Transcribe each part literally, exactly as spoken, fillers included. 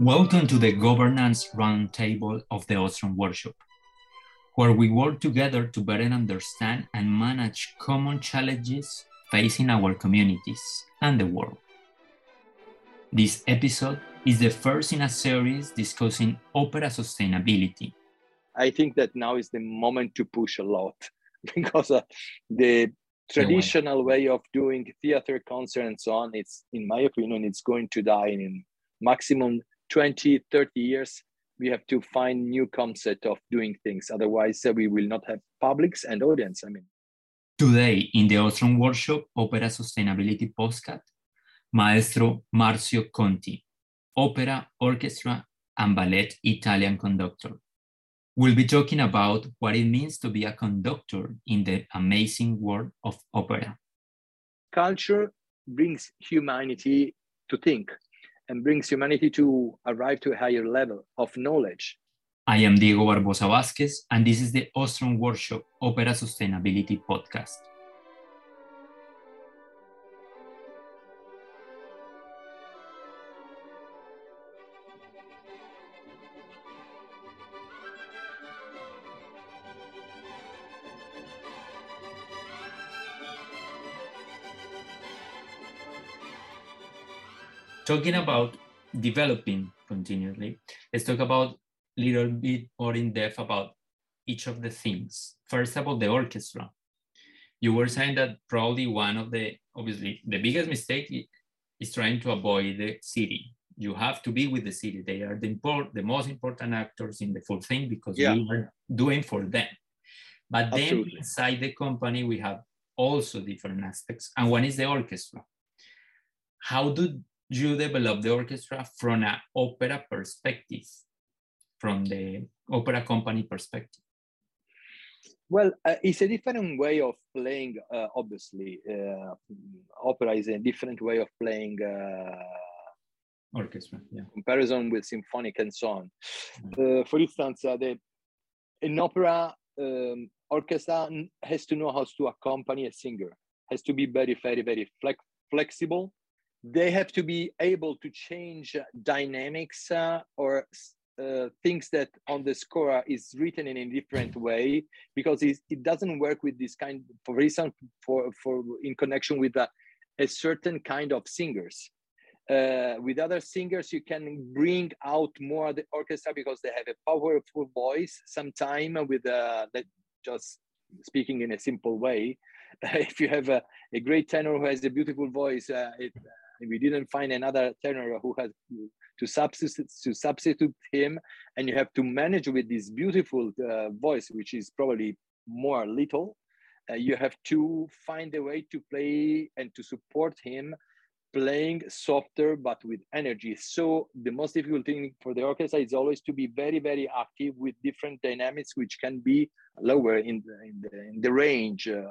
Welcome to the Governance Roundtable of the Ostrom Workshop, where we work together to better understand and manage common challenges facing our communities and the world. This episode is the first in a series discussing opera sustainability. I think that now is the moment to push a lot, because uh, the traditional the way. way of doing theater, concert, and so on, it's, in my opinion, it's going to die in maximum twenty, thirty years. We have to find new concept of doing things. Otherwise, uh, we will not have publics and audience, I mean. Today, in the Ostrom Workshop Opera Sustainability Postcard, Maestro Marcio Conti, opera, orchestra, and ballet Italian conductor. We'll be talking about what it means to be a conductor in the amazing world of opera. Culture brings humanity to think, and brings humanity to arrive to a higher level of knowledge. I am Diego Barbosa-Vázquez, and this is the Ostrom Workshop Opera Sustainability Podcast. Talking about developing continually, let's talk about a little bit more in depth about each of the things. First, about the orchestra. You were saying that probably one of the, obviously, the biggest mistake is trying to avoid the city. You have to be with the city. They are the, import, the most important actors in the full thing, because yeah. we are doing for them. But Absolutely. Then inside the company, we have also different aspects. And one is the orchestra. How do you develop the orchestra from an opera perspective, from the opera company perspective? Well, uh, it's a different way of playing, uh, obviously. Uh, opera is a different way of playing uh, orchestra, yeah. Comparison with symphonic and so on. Mm-hmm. Uh, for instance, uh, the, an opera um, orchestra has to know how to accompany a singer, has to be very, very, very flex- flexible. They have to be able to change dynamics uh, or uh, things that on the score is written in a different way, because it, it doesn't work with this kind of reason for, for in connection with a, a certain kind of singers. Uh, with other singers, you can bring out more the orchestra because they have a powerful voice. Sometimes with uh, just speaking in a simple way, if you have a, a great tenor who has a beautiful voice, uh, it, we didn't find another tenor who has to substitute to substitute him, and you have to manage with this beautiful uh, voice, which is probably more little. Uh, you have to find a way to play and to support him, playing softer but with energy. So the most difficult thing for the orchestra is always to be very, very active with different dynamics, which can be lower in the, in the, in the range uh,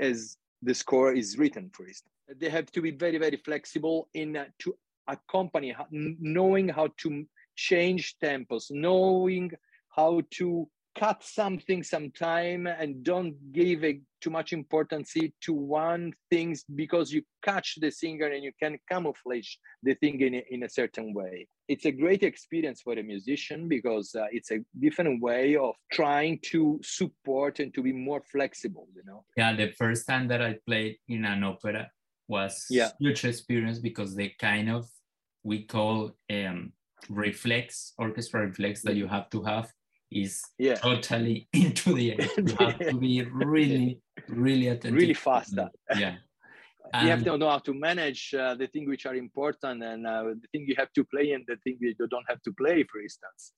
as the score is written, for instance. They have to be very, very flexible in uh, to accompany, knowing how to change tempos, knowing how to cut something sometime and don't give a, too much importance to one thing, because you catch the singer and you can camouflage the thing in a, in a certain way. It's a great experience for a musician, because uh, it's a different way of trying to support and to be more flexible, you know? Yeah, the first time that I played in an opera was yeah. huge experience, because the kind of, we call um, reflex, orchestra reflex that you have to have is yeah. totally into the air. You have to be really, really attentive. Really faster. Yeah. And you have to know how to manage uh, the things which are important, and uh, the thing you have to play and the thing you don't have to play, for instance.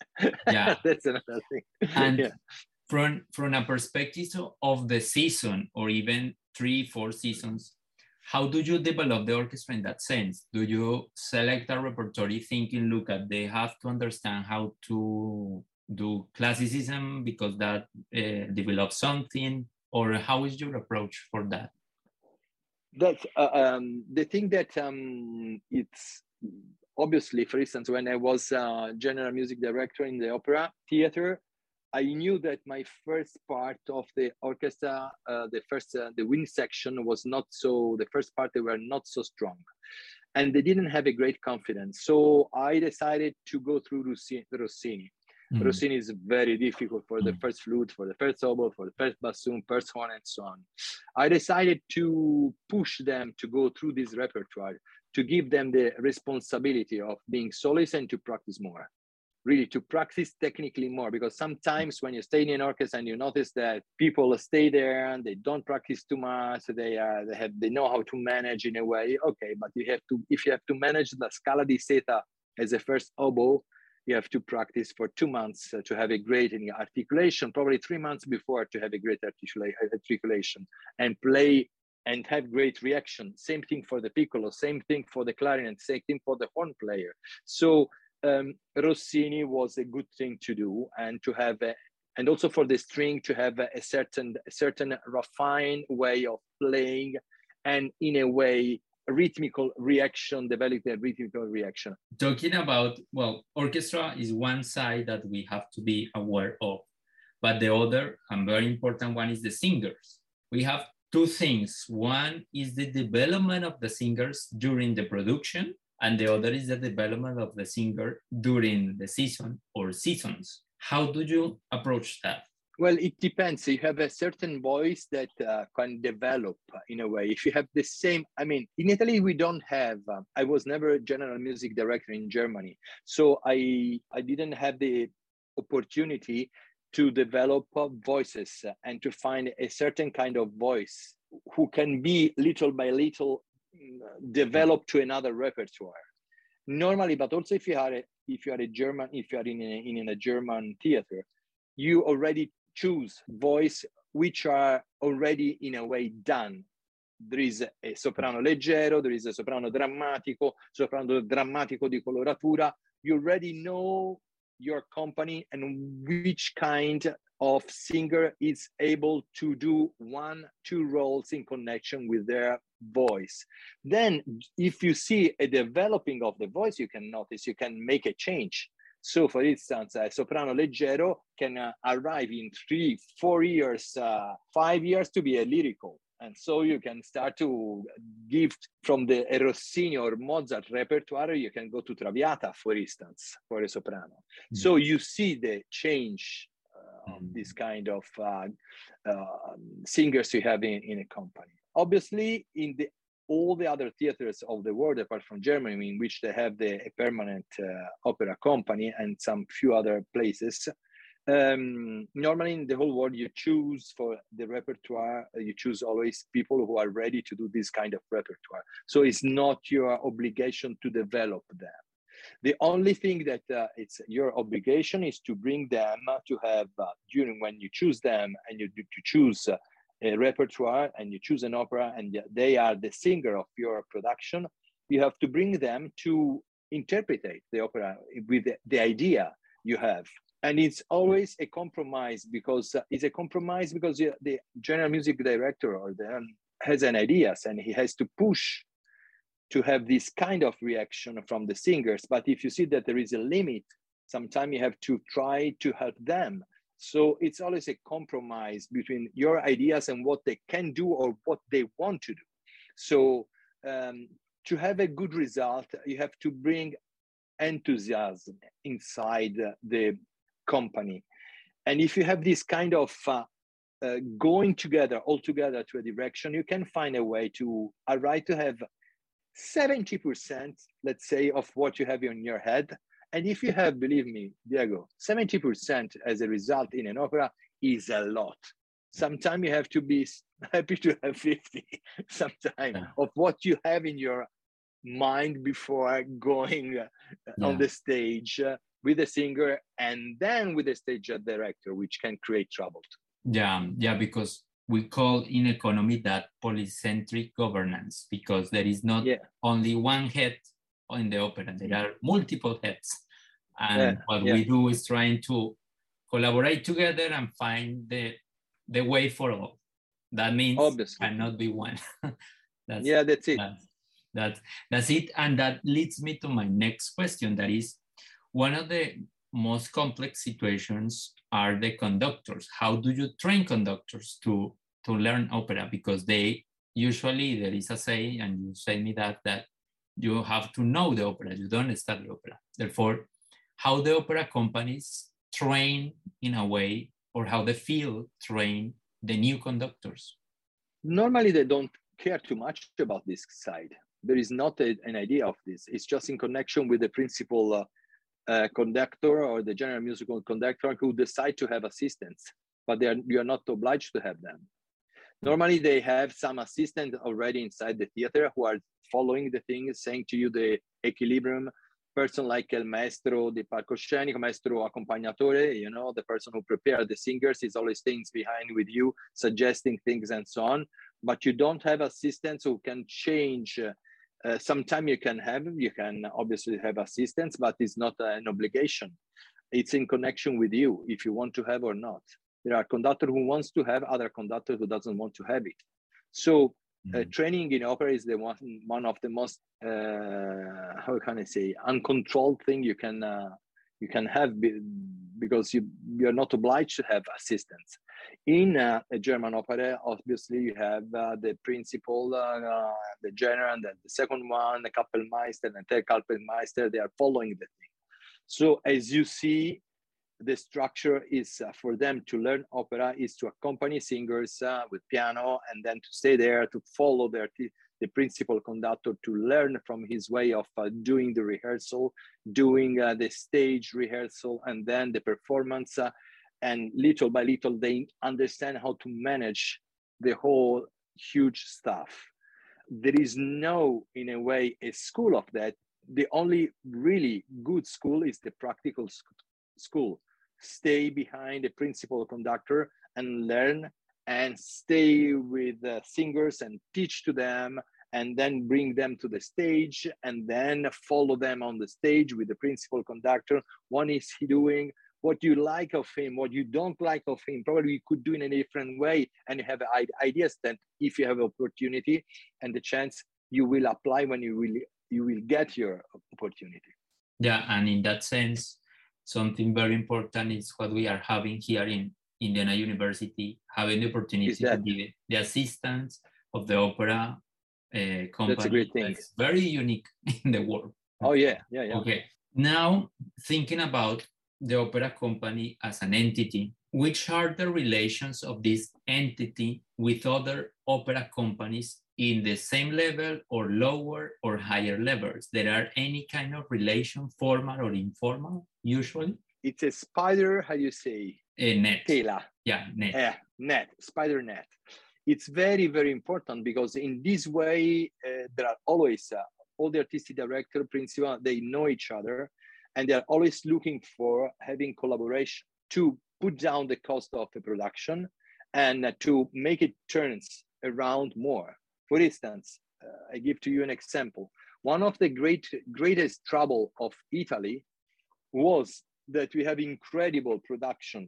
Yeah. That's another thing. And yeah. from, from a perspective of the season, or even three, four seasons, how do you develop the orchestra in that sense? Do you select a repertory thinking, look at, they have to understand how to do classicism because that uh, develops something, or how is your approach for that? That's uh, um, the thing that um, it's obviously, for instance, when I was uh, general music director in the opera theater, I knew that my first part of the orchestra, uh, the first, uh, the wind section was not so, the first part, they were not so strong. and they didn't have a great confidence. So I decided to go through Rossini. Mm. Rossini is very difficult for the first flute, for the first oboe, for the first bassoon, first horn, and so on. I decided to push them to go through this repertoire, to give them the responsibility of being solist and to practice more. Really, to practice technically more, because sometimes when you stay in an orchestra and you notice that people stay there and they don't practice too much, they uh, they have they know how to manage in a way. Okay, but you have to if you have to manage the Scala di Seta as a first oboe, you have to practice for two months to have a great articulation, probably three months before to have a great articulation, and play and have great reaction. Same thing for the piccolo, same thing for the clarinet, same thing for the horn player. So. Um, Rossini was a good thing to do, and to have, a, and also for the string to have a, a certain, a certain refined way of playing, and in a way, a rhythmical reaction, developing a rhythmical reaction. Talking about, well, orchestra is one side that we have to be aware of, but the other and very important one is the singers. We have two things. One is the development of the singers during the production, and the other is the development of the singer during the season or seasons. How do you approach that? Well, it depends. You have a certain voice that uh, can develop in a way. If you have the same, I mean, in Italy, we don't have, uh, I was never a general music director in Germany. So I, I didn't have the opportunity to develop uh, voices and to find a certain kind of voice who can be little by little develop to another repertoire normally. But also if you are a, if you are a German if you are in a, in a German theater, you already choose voice which are already in a way done. There is a soprano leggero, there is a soprano drammatico, soprano drammatico di coloratura. You already know your company and which kind of singer is able to do one, two roles in connection with their voice. Then if you see a developing of the voice, you can notice, you can make a change. So for instance, a soprano leggero can uh, arrive in three, four years, uh, five years to be a lyrical. And so you can start to give from the Rossini or Mozart repertoire, you can go to Traviata, for instance, for a soprano. Mm. So you see the change uh, of mm. this kind of uh, uh, singers you have in, in a company. Obviously, in the, all the other theaters of the world, apart from Germany, in which they have the a permanent uh, opera company and some few other places, um, normally in the whole world, you choose for the repertoire, you choose always people who are ready to do this kind of repertoire. So it's not your obligation to develop them. The only thing that uh, it's your obligation is to bring them to have, uh, during when you choose them and you, you choose uh, a repertoire and you choose an opera and they are the singer of your production, you have to bring them to interpret the opera with the, the idea you have. And it's always a compromise because uh, it's a compromise because you, the general music director or the, um, has an ideas and he has to push to have this kind of reaction from the singers. But if you see that there is a limit, sometimes you have to try to help them. So it's always a compromise between your ideas and what they can do or what they want to do. So um, to have a good result, you have to bring enthusiasm inside the company. And if you have this kind of uh, uh, going together, all together to a direction, you can find a way to arrive to have seventy percent, let's say, of what you have in your head. And if you have, believe me, Diego, seventy percent as a result in an opera is a lot. Sometimes you have to be happy to have fifty, sometimes, yeah, of what you have in your mind before going uh, yeah. on the stage uh, with the singer and then with the stage director, which can create trouble. Yeah, yeah, because we call in economy that polycentric governance, because there is not yeah. only one head in the opera, there are multiple heads, and yeah, what yeah. we do is trying to collaborate together and find the the way for all. That means obviously cannot be one. that's, yeah, that's it. That's, that's that's it, and that leads me to my next question. That is, one of the most complex situations are the conductors. How do you train conductors to to learn opera? Because they usually there is a saying, and you say me that that. you have to know the opera, you don't study opera. Therefore, how the opera companies train in a way, or how the field train the new conductors? Normally they don't care too much about this side. There is not a, an idea of this. It's just in connection with the principal uh, uh, conductor or the general musical conductor who decide to have assistants, but they are, you are not obliged to have them. Normally they have some assistant already inside the theater who are following the thing, saying to you the equilibrium, person like El Maestro di Palcoscenico, Maestro Accompagnatore, you know, the person who prepares the singers is always things behind with you, suggesting things and so on. But you don't have assistants who can change. Uh, Sometimes you can have, you can obviously have assistants, but it's not an obligation. It's in connection with you, if you want to have or not. There are conductors who wants to have, other conductors who doesn't want to have it. So Uh, training in opera is the one, one of the most, uh, how can I say, uncontrolled thing you can uh, you can have be, because you, you're not obliged to have assistants. In uh, a German opera, obviously, you have uh, the principal, uh, uh, the general, and the, the second one, the Kapellmeister, and the Kapellmeister, they are following the thing. So as you see, the structure is uh, for them to learn opera is to accompany singers uh, with piano, and then to stay there, to follow their the principal conductor, to learn from his way of uh, doing the rehearsal, doing uh, the stage rehearsal, and then the performance. Uh, and little by little, they understand how to manage the whole huge stuff. There is no, in a way, a school of that. The only really good school is the practical school. school stay behind the principal conductor and learn, and stay with the singers and teach to them, and then bring them to the stage, and then follow them on the stage with the principal conductor. What is he doing, what you like of him, what you don't like of him, probably you could do in a different way, and you have ideas that if you have opportunity and the chance, you will apply when you will you will get your opportunity. Yeah, and in that sense, something very important is what we are having here in Indiana University, having the opportunity to give the assistance of the opera uh, company. That's a great thing. That's very unique in the world. Oh, yeah. yeah, yeah. Okay. Now, thinking about the opera company as an entity, which are the relations of this entity with other opera companies in the same level or lower or higher levels? There are any kind of relation, formal or informal, usually? It's a spider, how do you say? A net. Tela. Yeah, net. Uh, net, spider net. It's very, very important because in this way, uh, there are always, uh, all the artistic director, principal, they know each other, and they are always looking for having collaboration to put down the cost of the production and uh, to make it turns around more. For instance, uh, I give to you an example. One of the great, greatest trouble of Italy was that we have incredible production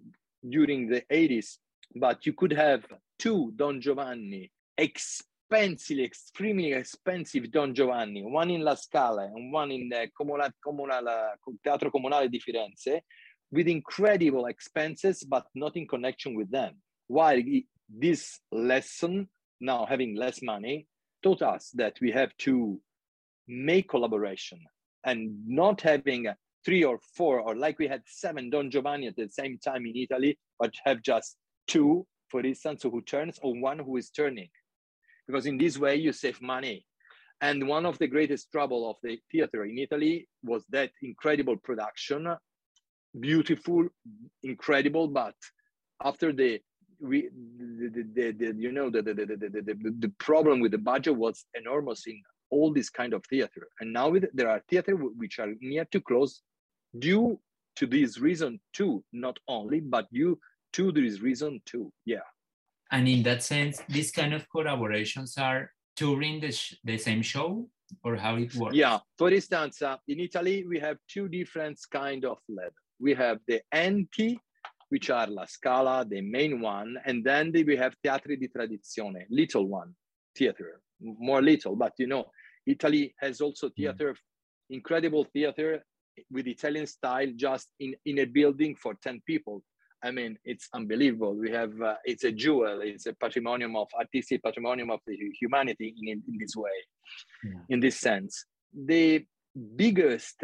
during the eighties, but you could have two Don Giovanni, expensive, extremely expensive Don Giovanni, one in La Scala and one in the Comunale, Comunale, Teatro Comunale di Firenze, with incredible expenses, but not in connection with them. While this lesson, now having less money, taught us that we have to make collaboration and not having three or four, or like we had seven Don Giovanni at the same time in Italy, but have just two, for instance, who turns or one who is turning. Because in this way, you save money. And one of the greatest trouble of the theater in Italy was that incredible production, beautiful, incredible, but after the We, the, the, the, you know, the, the, the, the, the, the problem with the budget was enormous in all this kind of theater. And now it, there are theater which are near to close due to this reason too, not only, but due to this reason too, yeah. And in that sense, these kind of collaborations are touring the, sh the same show, or how it works? Yeah, for instance, uh, in Italy, we have two different kind of level. We have the anti, which are La Scala, the main one, and then we have Teatri di Tradizione, little one, theater, more little, but you know, Italy has also theater, mm-hmm. incredible theater with Italian style, just in, in a building for ten people. I mean, it's unbelievable. We have, uh, it's a jewel, it's a patrimonium of artistic patrimonium of the humanity in, in this way, yeah. in this sense. the biggest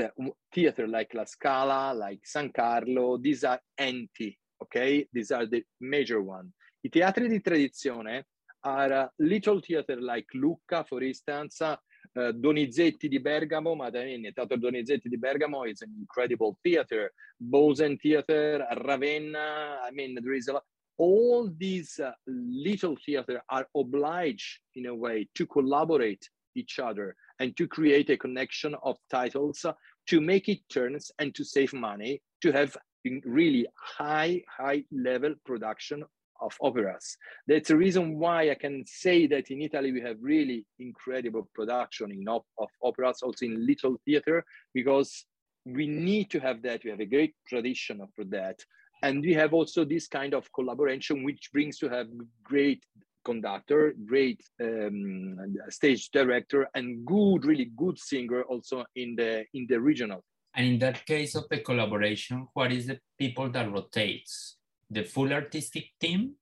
theater like La Scala, like San Carlo, these are enti, okay? These are the major one. I teatri di tradizione are uh, little theater like Lucca, for instance, uh, Donizetti di Bergamo, but I mean, Teatro Donizetti di Bergamo is an incredible theater. Bozen Theater, Ravenna, I mean, there is a lot. All these uh, little theater are obliged, in a way, to collaborate each other and to create a connection of titles, uh, to make it turns and to save money, to have really high, high level production of operas. That's the reason why I can say that in Italy we have really incredible production in op of operas, also in little theater, because we need to have that. We have a great tradition for that. And we have also this kind of collaboration, which brings to have great conductor, great um, stage director, and good, really good singer also in the in the regional. And in that case of the collaboration, what is the people that rotates? The full artistic team?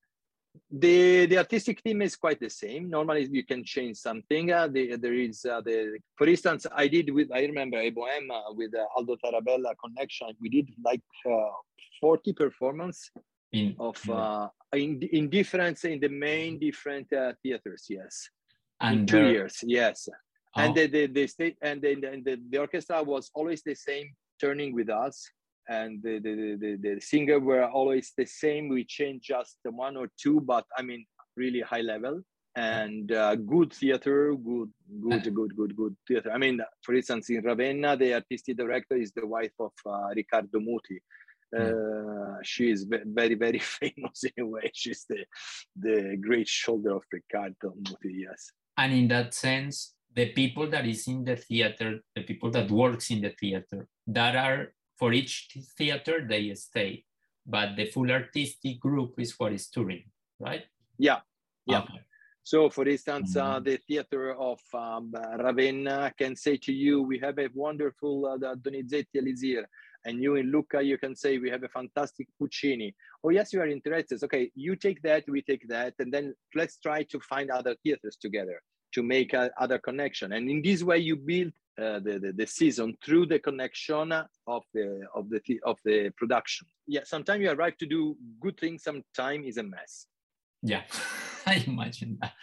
The, the artistic team is quite the same. Normally you can change something. Uh, the, there is uh, the, for instance, I did with, I remember a Bohema with uh, Aldo Tarabella connection. We did like uh, forty performances in, of uh, in, in different, in the main different uh, theaters. Yes, and in two the... years. Yes, oh. And the the, the state and the, the the orchestra was always the same, turning with us. And the, the, the, the singer were always the same. We changed just one or two, but I mean, really high level and uh, good theater, good, good, good, good, good theater. I mean, for instance, in Ravenna, the artistic director is the wife of uh, Riccardo Muti. Uh, she is very, very famous in a way. She's the, the great shoulder of Riccardo Muti, yes. And in that sense, the people that is in the theater, the people that works in the theater, that are for each theater, they stay, but the full artistic group is what is touring, right? Yeah, yeah. Okay. So, for instance, mm-hmm. uh, the theater of um, Ravenna can say to you, we have a wonderful uh, Donizetti Elisir, and you in Lucca, you can say, we have a fantastic Puccini. Oh, yes, you are interested. Okay, you take that, we take that, and then let's try to find other theaters together to make uh, other connection. And in this way, you build Uh, the, the the season through the connection of the of the of the production. Yeah, sometimes you arrive to do good things. Sometimes is a mess. Yeah, I imagine that.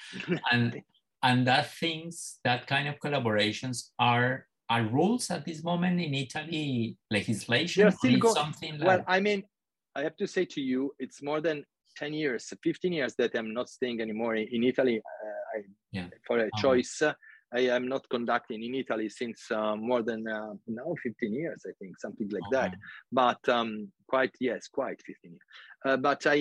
And and that things, that kind of collaborations are are rules at this moment in Italy. Legislation or is something like. Well, I mean, I have to say to you, it's more than ten years, fifteen years that I'm not staying anymore in Italy. Uh, I, yeah. For a um, choice. I am not conducting in Italy since uh, more than uh, now fifteen years, I think, something like okay. that. But um, quite, yes, quite fifteen years. Uh, but I,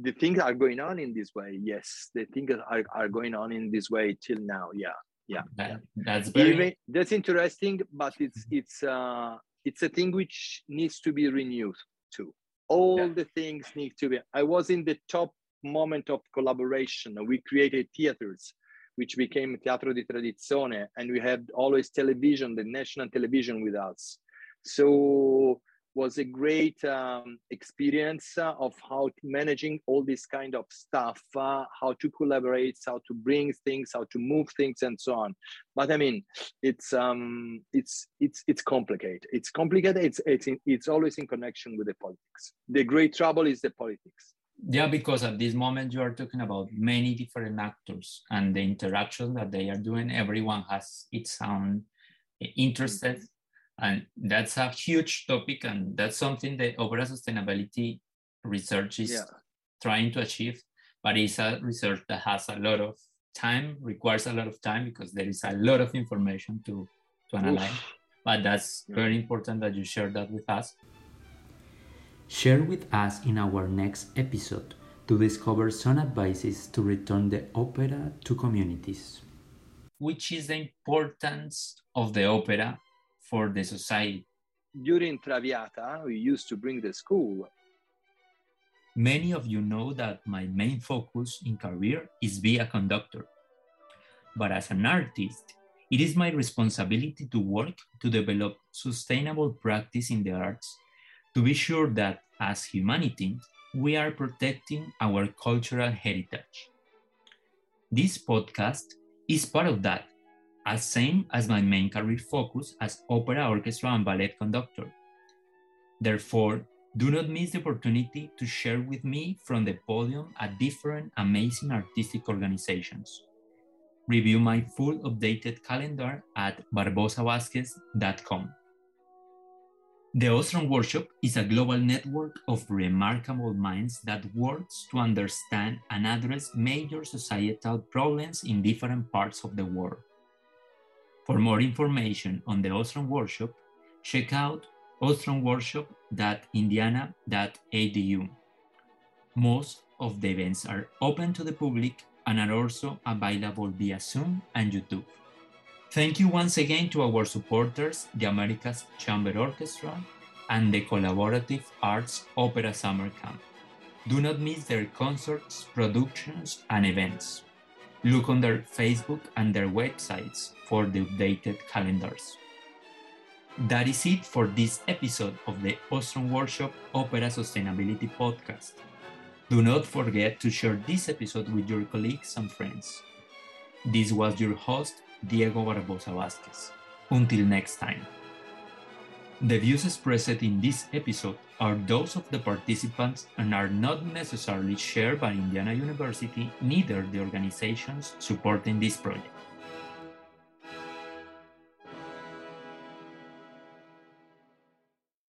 the things are going on in this way. Yes, the things are, are going on in this way till now. Yeah, yeah. That, yeah. That's very Even, that's interesting, but it's it's uh, it's a thing which needs to be renewed too. All yeah. the things need to be. I was in the top moment of collaboration. We created theaters, which became Teatro di Tradizione, and we had always television, the national television with us. So was a great um, experience uh, of how to managing all this kind of stuff, uh, how to collaborate, how to bring things, how to move things, and so on. But I mean, it's um, it's it's it's complicated. It's complicated. It's it's in, it's always in connection with the politics. The great trouble is the politics. Yeah, because at this moment you are talking about many different actors and the interaction that they are doing. Everyone has its own interest, and that's a huge topic, and that's something that opera sustainability research is yeah. trying to achieve, but it's a research that has a lot of time, requires a lot of time, because there is a lot of information to, to analyze. Oof. But that's very important that you share that with us. Share with us in our next episode to discover some advices to return the opera to communities. Which is the importance of the opera for the society? During Traviata, we used to bring the school. Many of you know that my main focus in career is be a conductor. But as an artist, it is my responsibility to work to develop sustainable practice in the arts, to be sure that, as humanity, we are protecting our cultural heritage. This podcast is part of that, as same as my main career focus as opera, orchestra, and ballet conductor. Therefore, do not miss the opportunity to share with me from the podium at different amazing artistic organizations. Review my full updated calendar at barbosa vasquez dot com. The Ostrom Workshop is a global network of remarkable minds that works to understand and address major societal problems in different parts of the world. For more information on the Ostrom Workshop, check out ostrom workshop dot indiana dot e d u. Most of the events are open to the public and are also available via Zoom and YouTube. Thank you once again to our supporters, the Americas Chamber Orchestra and the Collaborative Arts Opera Summer Camp. Do not miss their concerts, productions, and events. Look on their Facebook and their websites for the updated calendars. That is it for this episode of the Ostrom Workshop Opera Sustainability Podcast. Do not forget to share this episode with your colleagues and friends. This was your host, Diego Barbosa-Vázquez. Until next time. The views expressed in this episode are those of the participants and are not necessarily shared by Indiana University, neither the organizations supporting this project.